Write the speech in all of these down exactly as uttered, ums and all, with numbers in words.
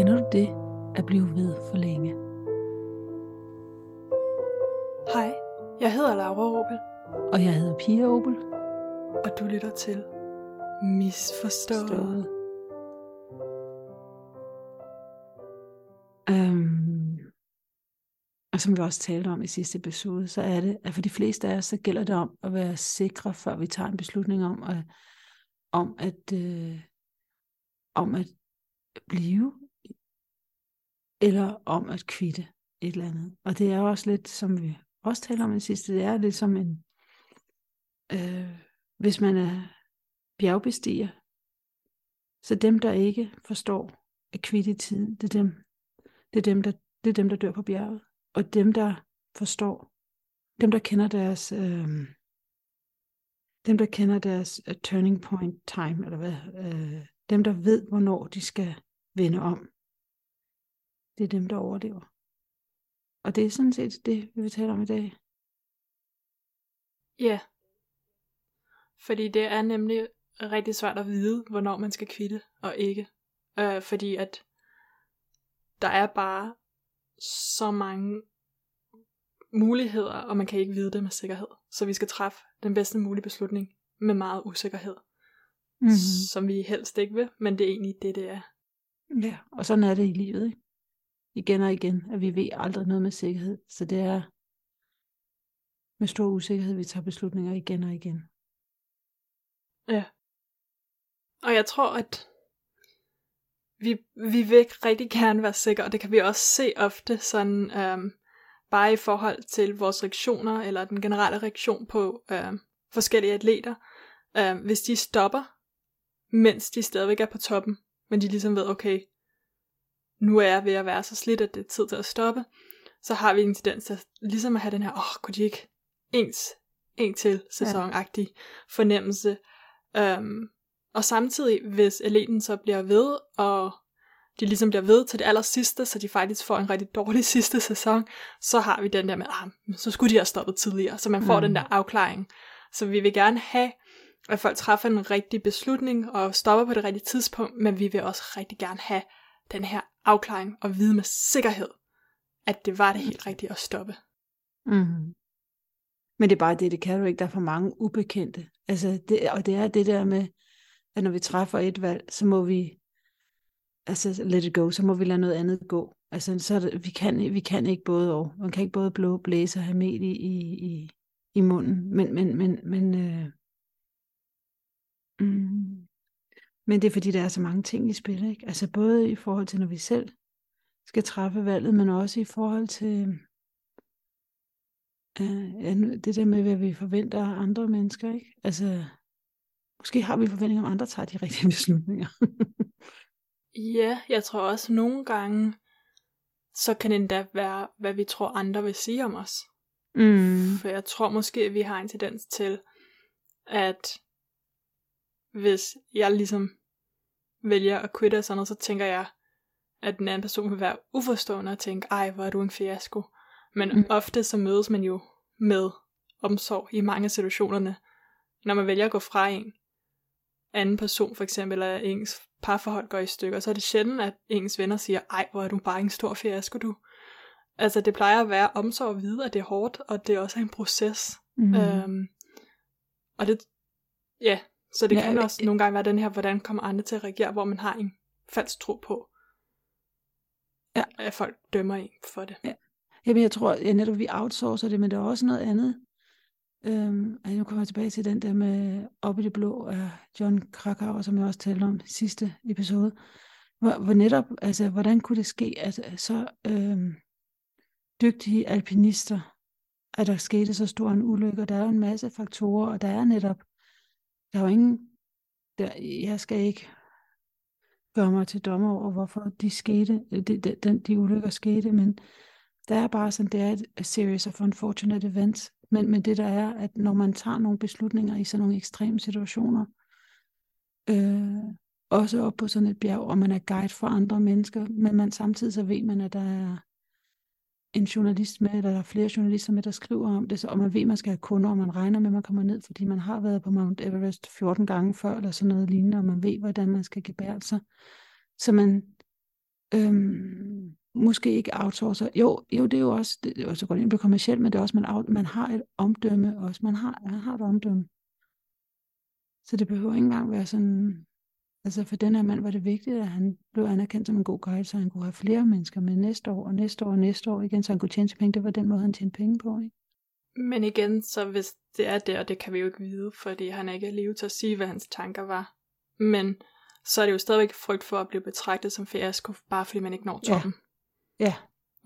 Ender du det at blive ved for længe? Hej, jeg hedder Laura Obel. Og jeg hedder Pia Obel. Og du lytter til Misforstået. Øhm, og som vi også talte om i sidste episode, så er det, at for de fleste af os, så gælder det om at være sikre, før vi tager en beslutning om at, om at, øh, om at blive, eller om at kvitte et eller andet. Og det er også lidt, som vi også talte om i sidste, det er lidt som en, øh, hvis man er bjergbestiger, så dem, der ikke forstår at kvitte i tiden, det er dem, det er dem, der, det er dem, der dør på bjerget. Og dem, der forstår, dem, der kender deres, øh, dem, der kender deres uh, turning point time, eller hvad, øh, dem, der ved, hvornår de skal vende om, det er dem, der overlever. Og det er sådan set det, vi vil tale om i dag. Ja. Yeah. Fordi det er nemlig rigtig svært at vide, hvornår man skal kvitte og ikke. Øh, fordi at der er bare så mange muligheder, og man kan ikke vide det med sikkerhed. Så vi skal træffe den bedste mulige beslutning med meget usikkerhed. Mm-hmm. Som vi helst ikke vil, men det er egentlig det, det er. Ja, og sådan er det i livet, ikke? Igen og igen, at vi ved aldrig noget med sikkerhed. Så det er med stor usikkerhed, vi tager beslutninger igen og igen. Ja. Og jeg tror, at vi, vi vil ikke rigtig gerne være sikre, og det kan vi også se ofte, sådan øhm, bare i forhold til vores reaktioner, eller den generelle reaktion på øhm, forskellige atleter. Øhm, hvis de stopper, mens de stadigvæk er på toppen, men de ligesom ved, okay, nu er jeg ved at være så slidt, at det er tid til at stoppe, så har vi en tendens til ligesom at have den her, åh, oh, kunne de ikke ens, en til sæsonagtig ja. fornemmelse. Um, og samtidig, hvis eliten så bliver ved, og de ligesom bliver ved til det aller sidste, så de faktisk får en rigtig dårlig sidste sæson, så har vi den der med, ah, så skulle de have stoppet tidligere, så man får mm. den der afklaring. Så vi vil gerne have, at folk træffer en rigtig beslutning, og stopper på det rigtige tidspunkt, men vi vil også rigtig gerne have den her afklaring, og vide med sikkerhed, at det var det helt rigtige at stoppe. Mm. Men det er bare det, det kan du ikke, der er for mange ubekendte. Altså det, og det er det der med, at når vi træffer et valg, så må vi, altså let it go, så må vi lade noget andet gå. Altså så vi kan, vi kan ikke både og, man kan ikke både blå blæse og have mel i, i, i munden, men, men, men, men, øh, mm. Men det er fordi, der er så mange ting i spil, ikke? Altså både i forhold til, når vi selv skal træffe valget, men også i forhold til øh, det der med, hvad vi forventer af andre mennesker, ikke? Altså, måske har vi forventninger, om andre tager de rigtige beslutninger. Ja, jeg tror også, nogle gange, så kan det endda være, hvad vi tror, andre vil sige om os. Mm. For jeg tror måske, at vi har en tendens til, at hvis jeg ligesom vælger at quitte og sådan noget, så tænker jeg, at den anden person vil være uforstående og tænke, ej, hvor er du en fiasko. Men mm. ofte så mødes man jo med omsorg i mange af situationerne. Når man vælger at gå fra en anden person for eksempel, eller ens parforhold går i stykker, så er det sjældent, at ens venner siger, ej, hvor er du bare en stor fiasko, du. Altså det plejer at være omsorg og vide, at det er hårdt, og det er også en proces. Mm. Øhm, og det, ja... Så det ja, kan også nogle gange være den her, hvordan kommer andre til at reagere, hvor man har en falsk tro på, ja. at folk dømmer en for det. Ja. Jamen jeg tror, at netop vi outsourcer det, men der er også noget andet. Øhm, nu kommer jeg tilbage til den der med Op i det blå af Jon Krakauer, som jeg også talte om i sidste episode. Hvor, hvor netop, altså hvordan kunne det ske, at så øhm, dygtige alpinister, at der skete så stor en ulykke, og der er jo en masse faktorer, og der er netop Der er jo ingen, der, jeg skal ikke gøre mig til dommer over, hvorfor de skete, de, de, de ulykker skete, men der er bare sådan, det er et series of unfortunate events, men, men det der er, at når man tager nogle beslutninger i sådan nogle ekstreme situationer, øh, også op på sådan et bjerg, og man er guide for andre mennesker, men man samtidig så ved man, at der er en journalist med, eller der er flere journalister med, der skriver om det, så, og man ved, man skal have kunder, og man regner med, man kommer ned, fordi man har været på Mount Everest fjorten gange før, eller sådan noget lignende, og man ved, hvordan man skal gebære sig. Så man øhm, måske ikke outsourcer sig. Jo, jo, det er jo også, det, og så går det ind på kommercielt, men det er også, man, man har et omdømme også. Man har, man har et omdømme. Så det behøver ikke engang være sådan... Altså for den her mand var det vigtigt, at han blev anerkendt som en god guide, så han kunne have flere mennesker med næste år, og næste år, og næste år igen, så han kunne tjene penge. Det var den måde, han tjente penge på, ikke? Men igen, så hvis det er det, og det kan vi jo ikke vide, fordi han er ikke i live til at sige, hvad hans tanker var. Men så er det jo stadigvæk frygt for at blive betragtet som fiasko, bare fordi man ikke når toppen. Ja. Ja.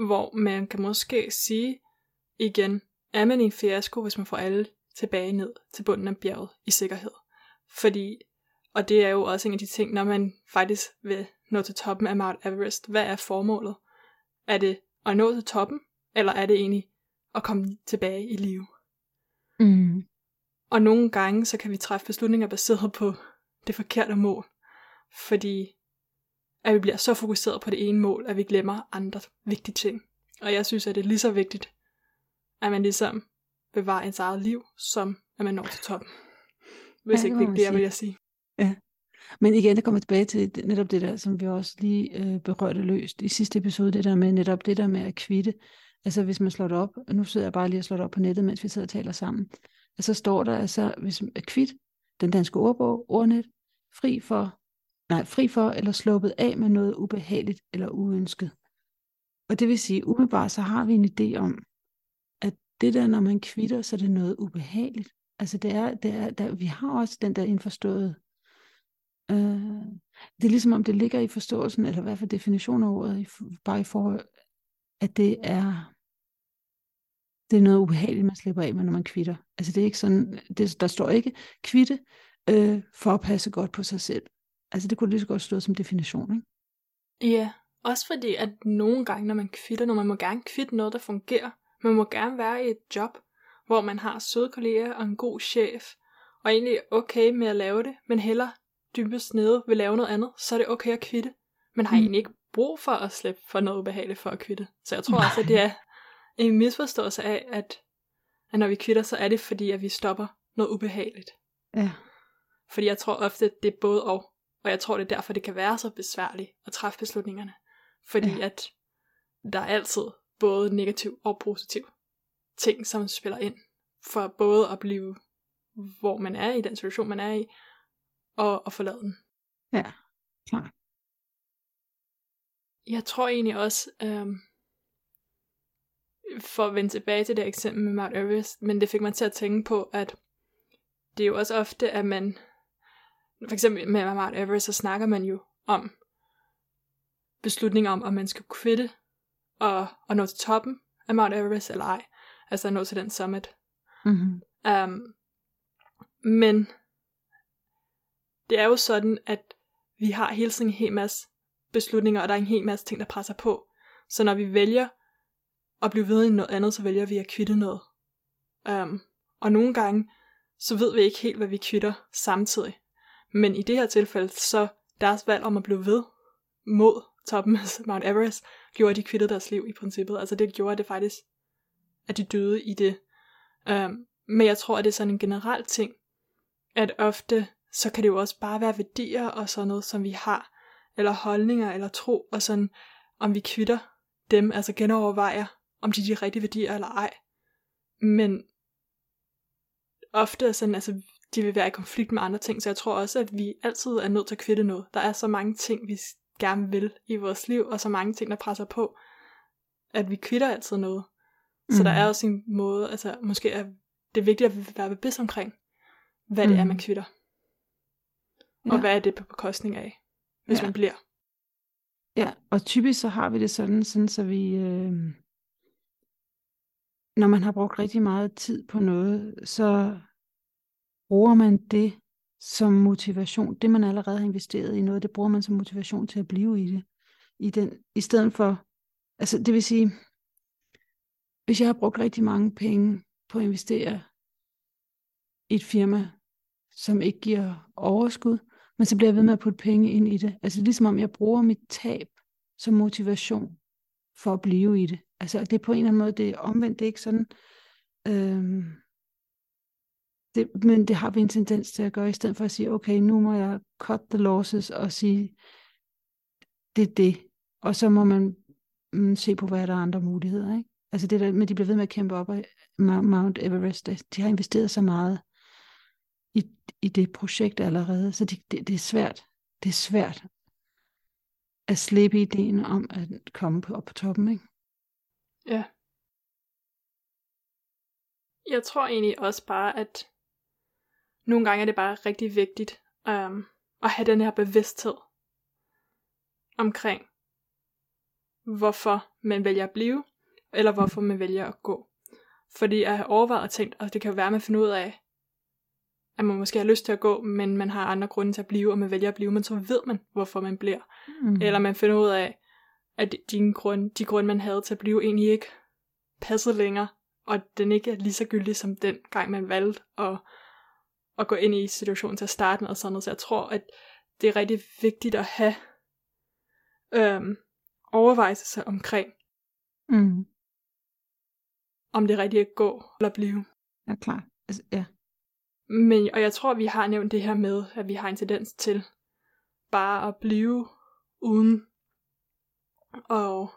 Hvor man kan måske sige igen, er man i en fiasko, hvis man får alle tilbage ned til bunden af bjerget i sikkerhed? Fordi... Og det er jo også en af de ting, når man faktisk vil nå til toppen af Mount Everest. Hvad er formålet? Er det at nå til toppen, eller er det egentlig at komme tilbage i live? Mm. Og nogle gange, så kan vi træffe beslutninger baseret på det forkerte mål. Fordi at vi bliver så fokuseret på det ene mål, at vi glemmer andre vigtige ting. Og jeg synes, at det er lige så vigtigt, at man ligesom bevarer ens eget liv, som at man når til toppen. Hvis ja, ikke det bliver, vil jeg sige. Ja, men igen, der kommer tilbage til netop det der, som vi også lige øh, berørte løst i sidste episode, det der med netop det der med at kvitte. Altså hvis man slår det op, og nu sidder jeg bare lige og slår det op på nettet, mens vi sidder og taler sammen, og så står der altså, hvis man er kvitt, den danske ordbog, ordnet, fri for, nej, fri for eller sluppet af med noget ubehageligt eller uønsket. Og det vil sige, umiddelbart så har vi en idé om, at det der, når man kvitter, så er det noget ubehageligt. Altså det er, det er der, vi har også den der indforståede, Uh, det er ligesom om det ligger i forståelsen, eller i hvert fald definitionen af ordet, bare i forhold, at det er det er noget ubehageligt, man slipper af med, når man kvitter. Altså det er ikke sådan, det, der står ikke kvitte uh, for at passe godt på sig selv. Altså det kunne lige så godt stå som definition, ikke? Ja, også fordi at nogle gange, når man kvitter, når man må gerne kvitte noget, der fungerer, man må gerne være i et job, hvor man har søde kolleger og en god chef, og egentlig okay med at lave det, men heller dybest nede vil lave noget andet, så er det okay at kvitte. Man har mm. egentlig ikke brug for at slippe for noget ubehageligt for at kvitte. Så jeg tror Nej. også, at det er en misforståelse af, at, at når vi kvitter, så er det fordi, at vi stopper noget ubehageligt. Ja. Fordi jeg tror ofte, det er både og. Og jeg tror, det er derfor, det kan være så besværligt at træffe beslutningerne. Fordi ja. at der er altid både negativ og positiv ting, som spiller ind. For både at blive, hvor man er i den situation, man er i, og, og forlade den. Ja, klar. Jeg tror egentlig også, øhm, for at vende tilbage til det eksempel med Mount Everest, men det fik mig til at tænke på, at det er jo også ofte, at man, for eksempel med Mount Everest, så snakker man jo om beslutninger om, om man skal kvitte og, og nå til toppen af Mount Everest, eller ej. Altså nå til den summit. Mm-hmm. Um, men det er jo sådan, at vi har hele tiden en hel masse beslutninger, og der er en hel masse ting, der presser på. Så når vi vælger at blive ved i noget andet, så vælger vi at kvitte noget. Um, og nogle gange, så ved vi ikke helt, hvad vi kvitter samtidig. Men i det her tilfælde, så deres valg om at blive ved mod toppen af Mount Everest, gjorde, at de kvittede deres liv i princippet. Altså det gjorde, at det faktisk, at de døde i det. Um, men jeg tror, at det er sådan en generel ting, at ofte... så kan det jo også bare være værdier og sådan noget, som vi har, eller holdninger, eller tro, og sådan, om vi kvitter dem, altså genovervejer, om de er de rigtige værdier eller ej. Men ofte er sådan, altså, de vil være i konflikt med andre ting, så jeg tror også, at vi altid er nødt til at kvitte noget. Der er så mange ting, vi gerne vil i vores liv, og så mange ting, der presser på, at vi kvitter altid noget. Så mm. der er også en måde, altså måske er det vigtigt at være bevidst omkring, hvad mm. det er, man kvitter. Ja. Og hvad er det på bekostning af, hvis ja. man bliver? Ja, og typisk så har vi det sådan, sådan så vi, øh, når man har brugt rigtig meget tid på noget, så bruger man det som motivation. Det, man allerede har investeret i noget, det bruger man som motivation til at blive i det. I, den, i stedet for, altså det vil sige, hvis jeg har brugt rigtig mange penge på at investere i et firma, som ikke giver overskud, men så bliver jeg ved med at putte penge ind i det. Altså ligesom om jeg bruger mit tab som motivation for at blive i det. Altså det er på en eller anden måde, det er omvendt, det er ikke sådan. Øhm, det, men det har vi en tendens til at gøre, i stedet for at sige, okay, nu må jeg cut the losses og sige, det er det. Og så må man mm, se på, hvad der er andre muligheder, ikke? Altså det der, men de bliver ved med at kæmpe op af Mount Everest. De har investeret så meget i, i det projekt allerede, så det, det, det er svært. Det er svært at slippe ideen om at komme på, op på toppen, ikke? Ja. Jeg tror egentlig også bare, at nogle gange er det bare rigtig vigtigt øhm, at have den her bevidsthed omkring, hvorfor man vælger at blive, eller hvorfor man vælger at gå. Fordi jeg har overvejet og tænkt, og det kan jo være, at man finder ud af, at man måske har lyst til at gå, men man har andre grunde til at blive, og man vælger at blive, men så ved man, hvorfor man bliver. Mm. Eller man finder ud af, at de grunde, de grunde, man havde til at blive, egentlig ikke passede længere, og den ikke er lige så gyldig som den gang, man valgte at, at gå ind i situationen til at starte med og sådan noget. Så jeg tror, at det er rigtig vigtigt at have øhm, overvejelser omkring, mm. om det er rigtigt at gå eller blive. Ja, klart. Altså, ja. Men, og jeg tror, vi har nævnt det her med, at vi har en tendens til bare at blive uden, og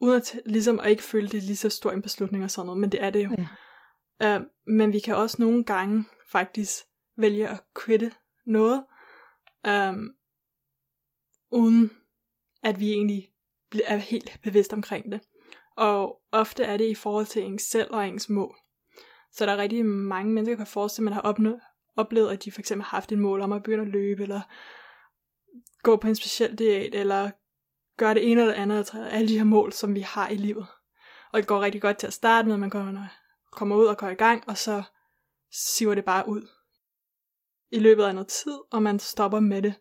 uden at, ligesom at ikke føle det lige så stor en beslutning og sådan noget, men det er det jo. Ja. Uh, men vi kan også nogle gange faktisk vælge at quitte noget, uh, uden at vi egentlig er helt bevidst omkring det. Og ofte er det i forhold til ens selv og ens mål. Så der er rigtig mange mennesker, der kan forestille, at man har opnået, oplevet, at de for eksempel har haft et mål om at begynde at løbe, eller gå på en speciel diæt, eller gøre det ene eller det andet, alle de her mål, som vi har i livet. Og det går rigtig godt til at starte med, man kommer ud og går i gang, og så siver det bare ud i løbet af noget tid, og man stopper med det,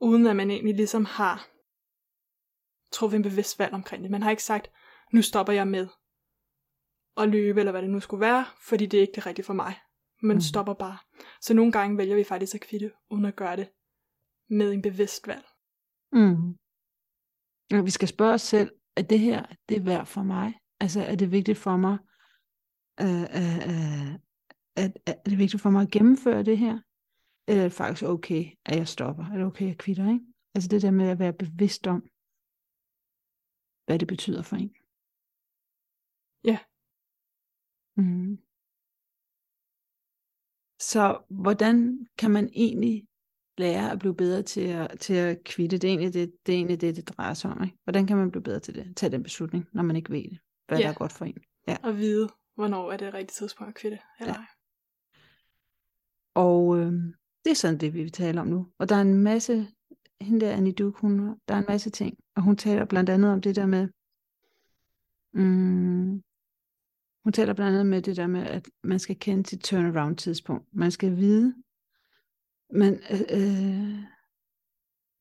uden at man egentlig ligesom har truffet en bevidst valg omkring det. Man har ikke sagt, nu stopper jeg med at løbe, eller hvad det nu skulle være, fordi det er ikke det rigtige for mig. Men mm. stopper bare. Så nogle gange vælger vi faktisk at kvitte, uden at gøre det med en bevidst valg. Mm. Ja, vi skal spørge os selv, er det her, det er værd for mig? Altså, er det vigtigt for mig, øh, øh, er, er det vigtigt for mig at gennemføre det her? Eller er det faktisk okay, at jeg stopper? Er det okay, at jeg kvitter, ikke? Altså det der med at være bevidst om, hvad det betyder for en. Ja. Yeah. Mm. Så hvordan kan man egentlig lære at blive bedre til at, til at kvitte? Det er egentlig det, det, er egentlig det, det drejer sig om, ikke? Hvordan kan man blive bedre til det? Tage den beslutning, når man ikke ved det. Hvad ja. Der er godt for en. Ja. Og vide, hvornår er det rigtige tidspunkt at kvitte. Eller? Ja. Og øh, det er sådan det, vi vil tale om nu. Og der er en masse, hende der Annie Duke, hun, der er en masse ting. Og hun taler blandt andet om det der med, mm, hun taler blandt andet med det der med, at man skal kende sit turnaround tidspunkt. Man skal vide, man, øh,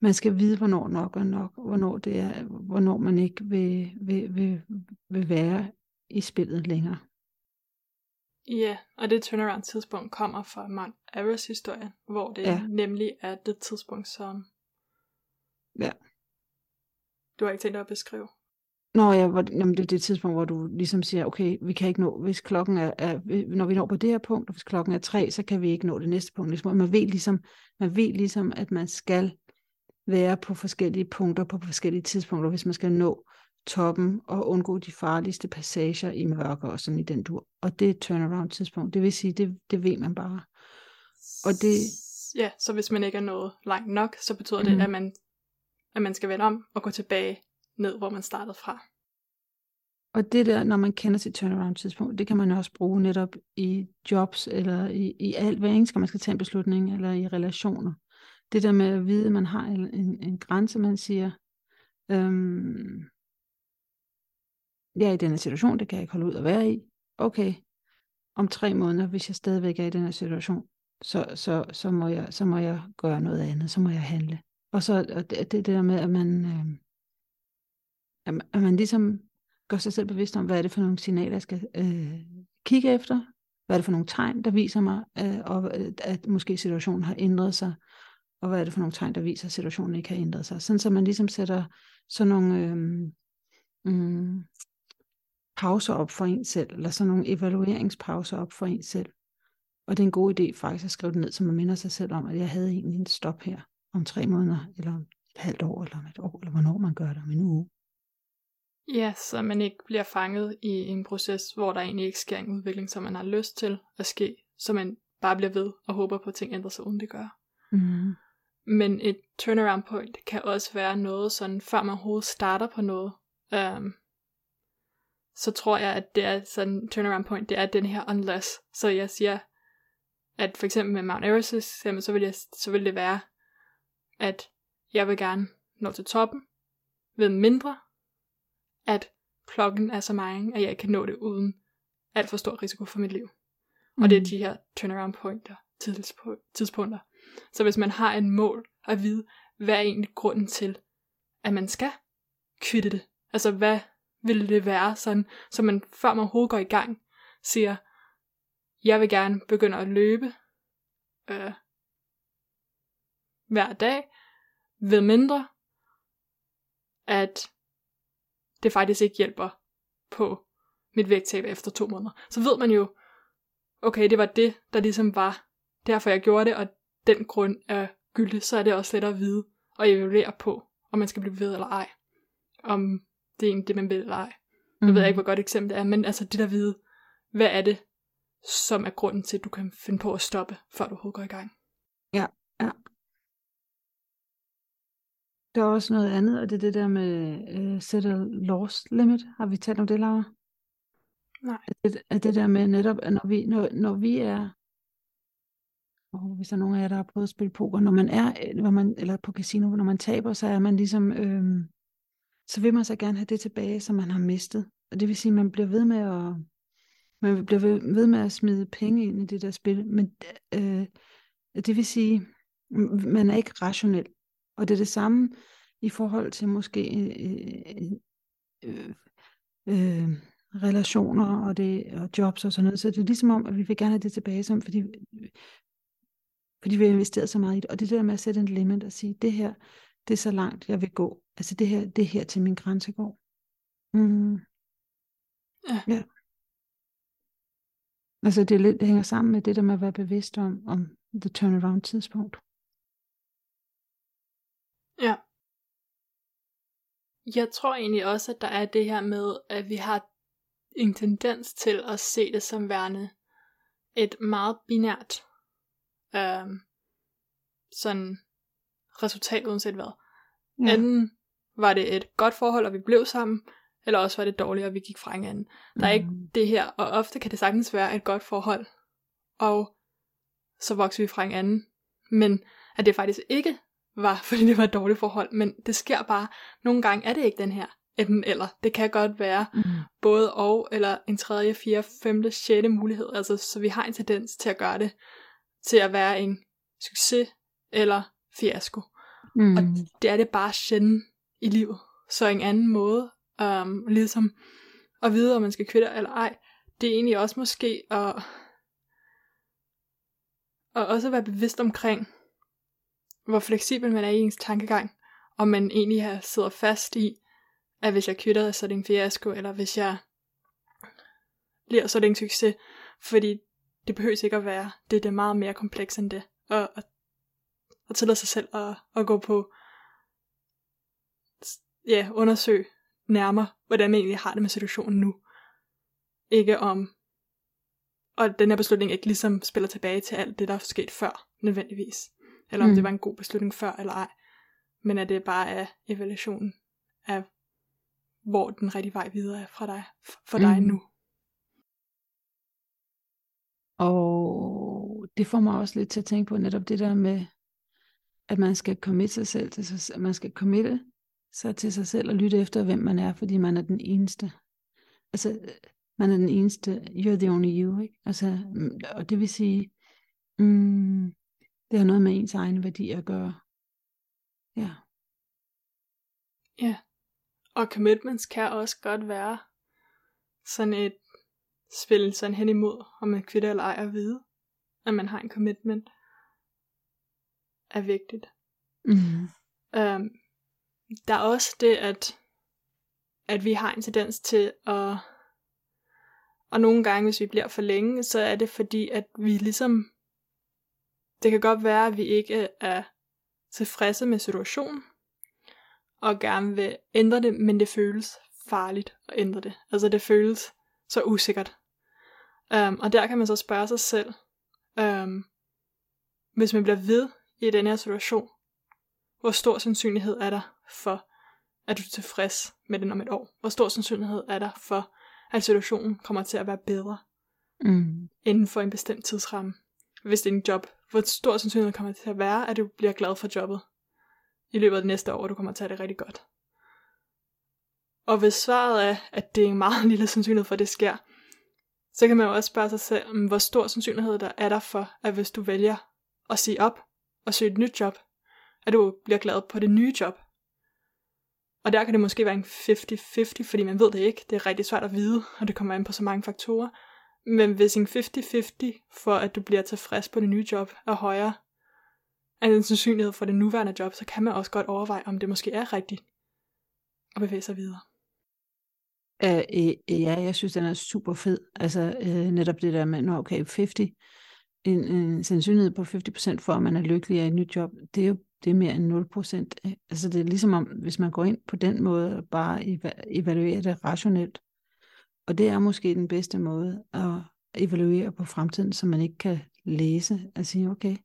man skal vide, hvornår nok er nok, hvornår det er, hvornår man ikke vil, vil, vil, vil være i spillet længere. Ja, yeah, og det turnaround tidspunkt kommer fra Mount Everest historien, hvor det ja. nemlig er det tidspunkt, som ja. du har ikke tænkt dig at beskrive. Nå ja, hvor, jamen det er det tidspunkt, hvor du ligesom siger, okay, vi kan ikke nå, hvis klokken er, er, når vi når på det her punkt, og hvis klokken er tre, så kan vi ikke nå det næste punkt. Ligesom, man, ved ligesom, man ved ligesom, at man skal være på forskellige punkter, på forskellige tidspunkter, hvis man skal nå toppen og undgå de farligste passager i mørke og sådan i den dur. Og det er turnaround tidspunkt, det vil sige, det, det ved man bare. Og det... Ja, så hvis man ikke er nået langt nok, så betyder mm. det, at man, at man skal vende om og gå tilbage ned, hvor man startede fra. Og det der, når man kender sit turnaround-tidspunkt, det kan man også bruge netop i jobs, eller i, i alt, hvad engelsk, man skal tage en beslutning, eller i relationer. Det der med at vide, at man har en, en, en grænse, man siger, øhm, jeg er i denne situation, det kan jeg ikke holde ud at være i. Okay, om tre måneder, hvis jeg stadigvæk er i denne situation, så, så, så, må, jeg, så må jeg gøre noget andet, så må jeg handle. Og så og det, det der med, at man... Øhm, at man ligesom gør sig selv bevidst om, hvad er det for nogle signaler, jeg skal øh, kigge efter, hvad er det for nogle tegn, der viser mig, øh, og, at måske situationen har ændret sig, og hvad er det for nogle tegn, der viser, at situationen ikke har ændret sig. Sådan så man ligesom sætter sådan nogle øh, mm, pauser op for en selv, eller sådan nogle evalueringspauser op for en selv. Og det er en god idé faktisk at skrive det ned, så man minder sig selv om, at jeg havde egentlig en stop her om tre måneder, eller om et halvt år, eller om et år, eller hvornår man gør det, om en uge. Ja, så man ikke bliver fanget i en proces, hvor der egentlig ikke sker en udvikling, som man har lyst til at ske, så man bare bliver ved og håber på, at ting ændrer sig, uden det gør. Mm. Men et turnaround point kan også være noget sådan, før man overhovedet starter på noget, øhm, så tror jeg, at det er sådan, turnaround point, det er den her unless. Så jeg siger, at for eksempel med Mount Everest, så vil, jeg, så vil det være, at jeg vil gerne nå til toppen, ved mindre, at klokken er så mange, at jeg kan nå det uden alt for stor risiko for mit liv. Mm. Og det er de her turnaround pointer, tidspunkter. Så hvis man har et mål at vide, hvad er egentlig grunden til, at man skal kvitte det? Altså hvad ville det være sådan, så man før man overhovedet går i gang, siger, jeg vil gerne begynde at løbe øh, hver dag, ved mindre, at det faktisk ikke hjælper på mit vægttab efter to måneder. Så ved man jo, okay, det var det, der ligesom var, derfor jeg gjorde det, og den grund er gyldig, så er det også lettere at vide og evaluere på, om man skal blive ved eller ej. Om det er egentlig det, man vil eller ej. Mm-hmm. Jeg ved ikke, hvor godt eksempel det er, men altså det der vide, hvad er det, som er grunden til, at du kan finde på at stoppe, før du overhovedet går i gang. Ja, ja. Der er også noget andet, og det er det der med øh, set a loss limit. Har vi talt om det, Laura? Nej. At det, at det der med netop, at når vi, når, når vi er, og hvis der er nogen af jer, der har prøvet at spille poker, når man er, hvor man, eller på casino, når man taber, så er man ligesom, øh, så vil man så gerne have det tilbage, som man har mistet. Og det vil sige, at man bliver ved med at, man bliver ved, ved med at smide penge ind i det der spil, men øh, det vil sige, man er ikke rationel. Og det er det samme i forhold til måske øh, øh, øh, relationer og, det, og jobs og sådan noget. Så det er ligesom om, at vi vil gerne have det tilbage, som, fordi, fordi vi har investeret så meget i det. Og det der med at sætte en limit og sige, det her, det er så langt, jeg vil gå. Altså det her, det er her til min grænse går. Mm. Ja. Ja. Altså det, lidt, det hænger sammen med det der med at være bevidst om, om the turnaround tidspunkt. Ja. Jeg tror egentlig også, at der er det her med, at vi har en tendens til at se det som værende et meget binært øh, sådan resultat uanset hvad. Ja. Enten var det et godt forhold, og vi blev sammen, eller også var det dårligt, og vi gik fra hinanden. Der er mm. ikke det her, og ofte kan det sagtens være et godt forhold, og så vokser vi fra hinanden, men at det faktisk ikke var, fordi det var et dårligt forhold, men det sker bare, nogle gange er det ikke den her, enten eller, det kan godt være mm. både og, eller en tredje, fjerde, femte, sjette mulighed, altså så vi har en tendens til at gøre det, til at være en succes eller fiasko, mm. og det er det bare sjældent i livet, så en anden måde, um, ligesom at vide, om man skal kvitte eller ej, det er egentlig også måske at, at også være bevidst omkring, hvor fleksibel man er i ens tankegang, og man egentlig sidder fast i, at hvis jeg kvitter, så er det en fiasko, eller hvis jeg bliver, så er det en succes, fordi det behøver ikke at være, det er det meget mere kompleks end det, og, og, og tillade sig selv at, at gå på, ja, undersøge nærmere, hvordan man egentlig har det med situationen nu, ikke om, og den her beslutning ikke ligesom spiller tilbage til alt det, der er sket før, nødvendigvis. Eller om mm. det var en god beslutning før eller ej. Men at det bare er evaluationen af, hvor den rigtige vej videre er fra dig, for dig mm. nu. Og det får mig også lidt til at tænke på netop det der med, at man skal committe sig selv til sig, man skal committe sig til sig selv og lytte efter, hvem man er, fordi man er den eneste. Altså, man er den eneste, you're the only you, ikke? Altså, og det vil sige, mm, det har noget med ens egne værdier at gøre. Ja. Ja. Og commitments kan også godt være sådan et spil sådan hen imod, om man kvitter eller ej at vide, at man har en commitment, er vigtigt. Mm-hmm. Um, der er også det, at at vi har en tendens til at, og nogle gange, hvis vi bliver for længe, så er det fordi, at vi ligesom, det kan godt være, at vi ikke er tilfredse med situationen, og gerne vil ændre det, men det føles farligt at ændre det. Altså det føles så usikkert. Um, og der kan man så spørge sig selv, um, hvis man bliver ved i den her situation, hvor stor sandsynlighed er der for, at du er tilfreds med den om et år? Hvor stor sandsynlighed er der for, at situationen kommer til at være bedre mm. inden for en bestemt tidsramme? Hvis det er en job, hvor stor sandsynlighed kommer det til at være, at du bliver glad for jobbet i løbet af det næste år, og du kommer til at have det rigtig godt? Og hvis svaret er, at det er en meget lille sandsynlighed for, at det sker, så kan man jo også spørge sig selv, hvor stor sandsynlighed der er der for, at hvis du vælger at sige op og søge et nyt job, at du bliver glad på det nye job. Og der kan det måske være en halvtreds halvtreds, fordi man ved det ikke. Det er rigtig svært at vide, og det kommer an på så mange faktorer. Men hvis en halvtreds halvtreds for, at du bliver tilfreds på det nye job, er højere end en sandsynlighed for det nuværende job, så kan man også godt overveje, om det måske er rigtigt at bevæge sig videre. Uh, ja, jeg synes, den er super fed. Altså uh, netop det der med, okay, halvtreds. En, en sandsynlighed på halvtreds procent for, at man er lykkelig af et nyt job, det er jo det er mere end nul procent. Altså det er ligesom om, hvis man går ind på den måde, og bare evaluerer det rationelt. Og det er måske den bedste måde at evaluere på fremtiden, som man ikke kan læse og sige, okay.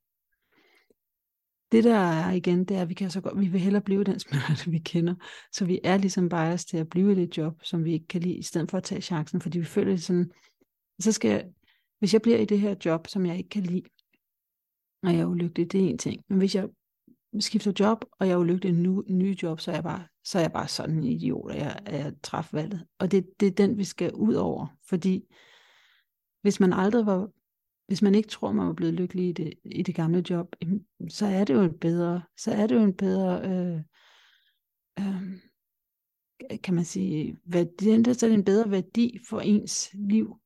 Det der er igen, det er, at vi kan så godt, vi vil hellere blive den smerte, vi kender. Så vi er ligesom biased til at blive i det job, som vi ikke kan lide, i stedet for at tage chancen, fordi vi føler sådan, så skal jeg, hvis jeg bliver i det her job, som jeg ikke kan lide, og jeg er ulykkelig, det er en ting. Men hvis jeg skifter job, og jeg er ulykkelig i en ny job, så er jeg bare, så er jeg bare sådan en idiot, at jeg, at jeg træffer valget. Og det, det er den, vi skal ud over. Fordi hvis man aldrig var, hvis man ikke tror, man var blevet lykkelig i det, i det gamle job, så er det jo en bedre, så er det jo en bedre, øh, øh, kan man sige, værdi, så er det en bedre værdi for ens liv,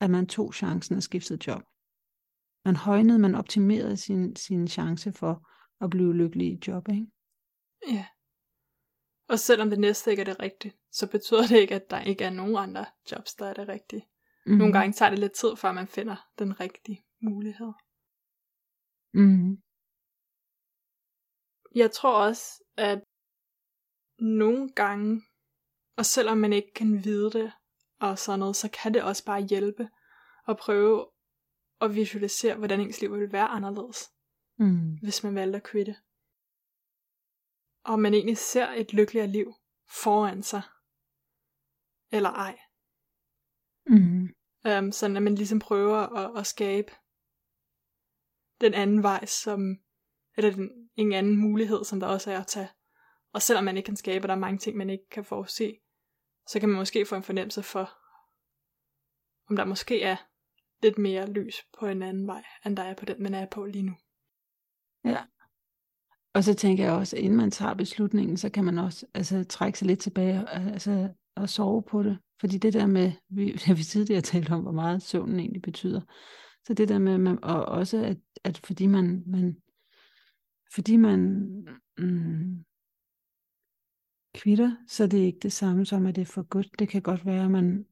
at man tog chancen og skiftede job. Man højnede, man optimerede sin, sin chance for at blive lykkelig i job, ikke? Ja. Og selvom det næste ikke er det rigtige, så betyder det ikke, at der ikke er nogen andre jobs, der er det rigtige. Mm-hmm. Nogle gange tager det lidt tid, før man finder den rigtige mulighed. Mm-hmm. Jeg tror også, at nogle gange, og selvom man ikke kan vide det, og sådan noget, så kan det også bare hjælpe at prøve at visualisere, hvordan ens liv ville være anderledes, mm. hvis man valgte at kvitte. Og man egentlig ser et lykkeligere liv foran sig, eller ej. Mm. Um, sådan at man ligesom prøver at, at skabe den anden vej, som, eller den, en anden mulighed, som der også er at tage. Og selvom man ikke kan skabe, og der er mange ting, man ikke kan forudse, så kan man måske få en fornemmelse for, om der måske er lidt mere lys på en anden vej, end der er på den, man er på lige nu. Ja. Og så tænker jeg også, at inden man tager beslutningen, så kan man også altså, trække sig lidt tilbage og, altså, og sove på det. Fordi det der med, vi, ja, vi tidligere talte om, hvor meget søvnen egentlig betyder. Så det der med, man, og også at, at fordi man, man fordi man mm, kvitter, så det er ikke det samme som, at det er for godt. Det kan godt være, at man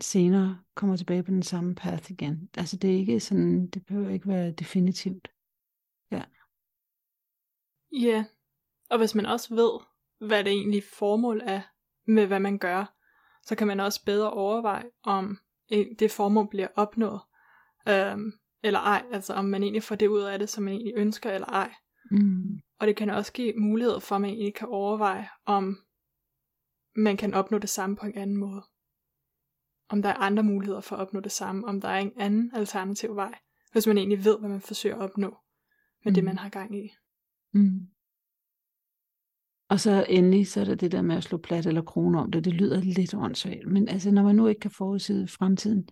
senere kommer tilbage på den samme path igen. Altså det er ikke sådan, det behøver ikke være definitivt. Ja. Ja, yeah. Og hvis man også ved, hvad det egentlig formål er med, hvad man gør, så kan man også bedre overveje, om det formål bliver opnået, øhm, eller ej, altså om man egentlig får det ud af det, som man egentlig ønsker, eller ej. Mm. Og det kan også give mulighed for, at man egentlig kan overveje, om man kan opnå det samme på en anden måde. Om der er andre muligheder for at opnå det samme, om der er en anden alternativ vej, hvis man egentlig ved, hvad man forsøger at opnå med mm. det, man har gang i. Mm. Og så endelig, så er der det der med at slå plat eller krone om det, det lyder lidt åndssvagt, men altså når man nu ikke kan forudsige fremtiden,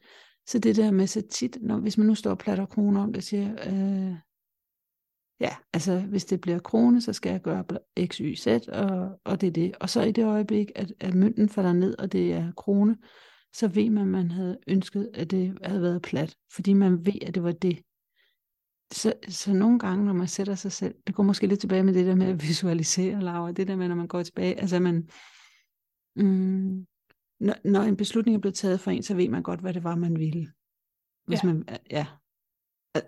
så det der med så tit, når, hvis man nu står plat og krone om det, siger, øh, ja, altså hvis det bliver krone, så skal jeg gøre x, y, z, og, og det er det. Og så i det øjeblik, at, at mønten falder ned, og det er krone, så ved man, at man havde ønsket, at det havde været plat, fordi man ved, at det var det. Så, så nogle gange, når man sætter sig selv, det går måske lidt tilbage med det der med at visualisere, Laura, det der med, når man går tilbage, altså man, Mm. Når, når en beslutning er blevet taget for en, så ved man godt, hvad det var, man ville. Hvis ja. Man, ja.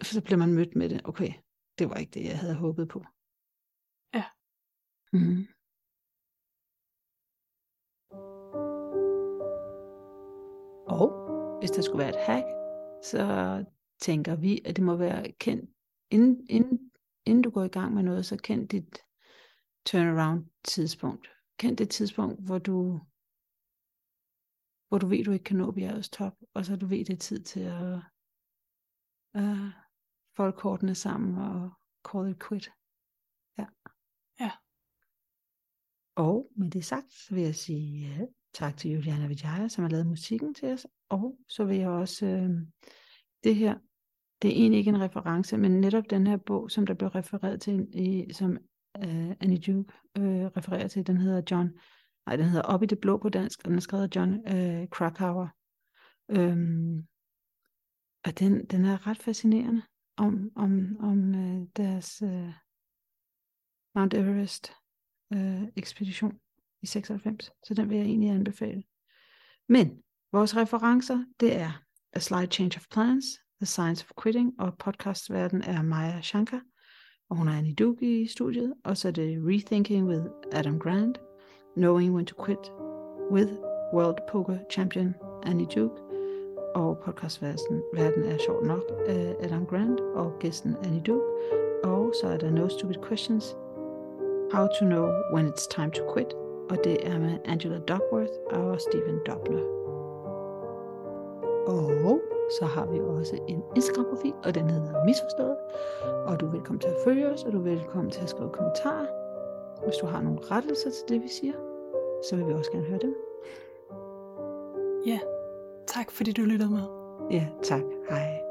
Så bliver man mødt med det. Okay, det var ikke det, jeg havde håbet på. Ja. Mm. Og hvis der skulle være et hack, så tænker vi, at det må være kendt, inden, inden, inden du går i gang med noget, så kend dit turnaround tidspunkt. Kend det tidspunkt, hvor du hvor du ved, du ikke kan nå bjergets top, og så du ved, det er tid til at uh, folde kortene sammen og call it quit. Ja. Ja. Og med det sagt, så vil jeg sige ja, tak til Yuliana Wijaya, som har lavet musikken til os, og så vil jeg også, øh, det her, det er egentlig ikke en reference, men netop den her bog, som der blev refereret til, i, som øh, Annie Duke øh, refererer til, den hedder John Nej, den hedder Op i det blå på dansk, og den er skrevet af Jon øh, Krakauer. Øhm, og den, den er ret fascinerende om, om, om øh, deres øh, Mount Everest øh, ekspedition i seksoghalvfems. Så den vil jeg egentlig anbefale. Men vores referencer, det er A Slight Change Of Plans, The Science Of Quitting, og podcastverden er Maya Shankar, og hun er Annie Duke i studiet, og så er det Rethinking with Adam Grant, Knowing When to Quit with World Poker Champion Annie Duke, og podcastverden verden er sjovt nok Adam Grant og gæsten Annie Duke, og så er der No Stupid Questions, How to Know When It's Time to Quit, og det er med Angela Duckworth og Steven Dubner. Og så har vi også en Instagram-profil, og den hedder Misforstået, og du er velkommen til at følge os, og du er velkommen til at skrive kommentarer. Hvis du har nogle rettelser til det, vi siger, så vil vi også gerne høre dem. Ja, tak fordi du lyttede med. Ja, tak. Hej.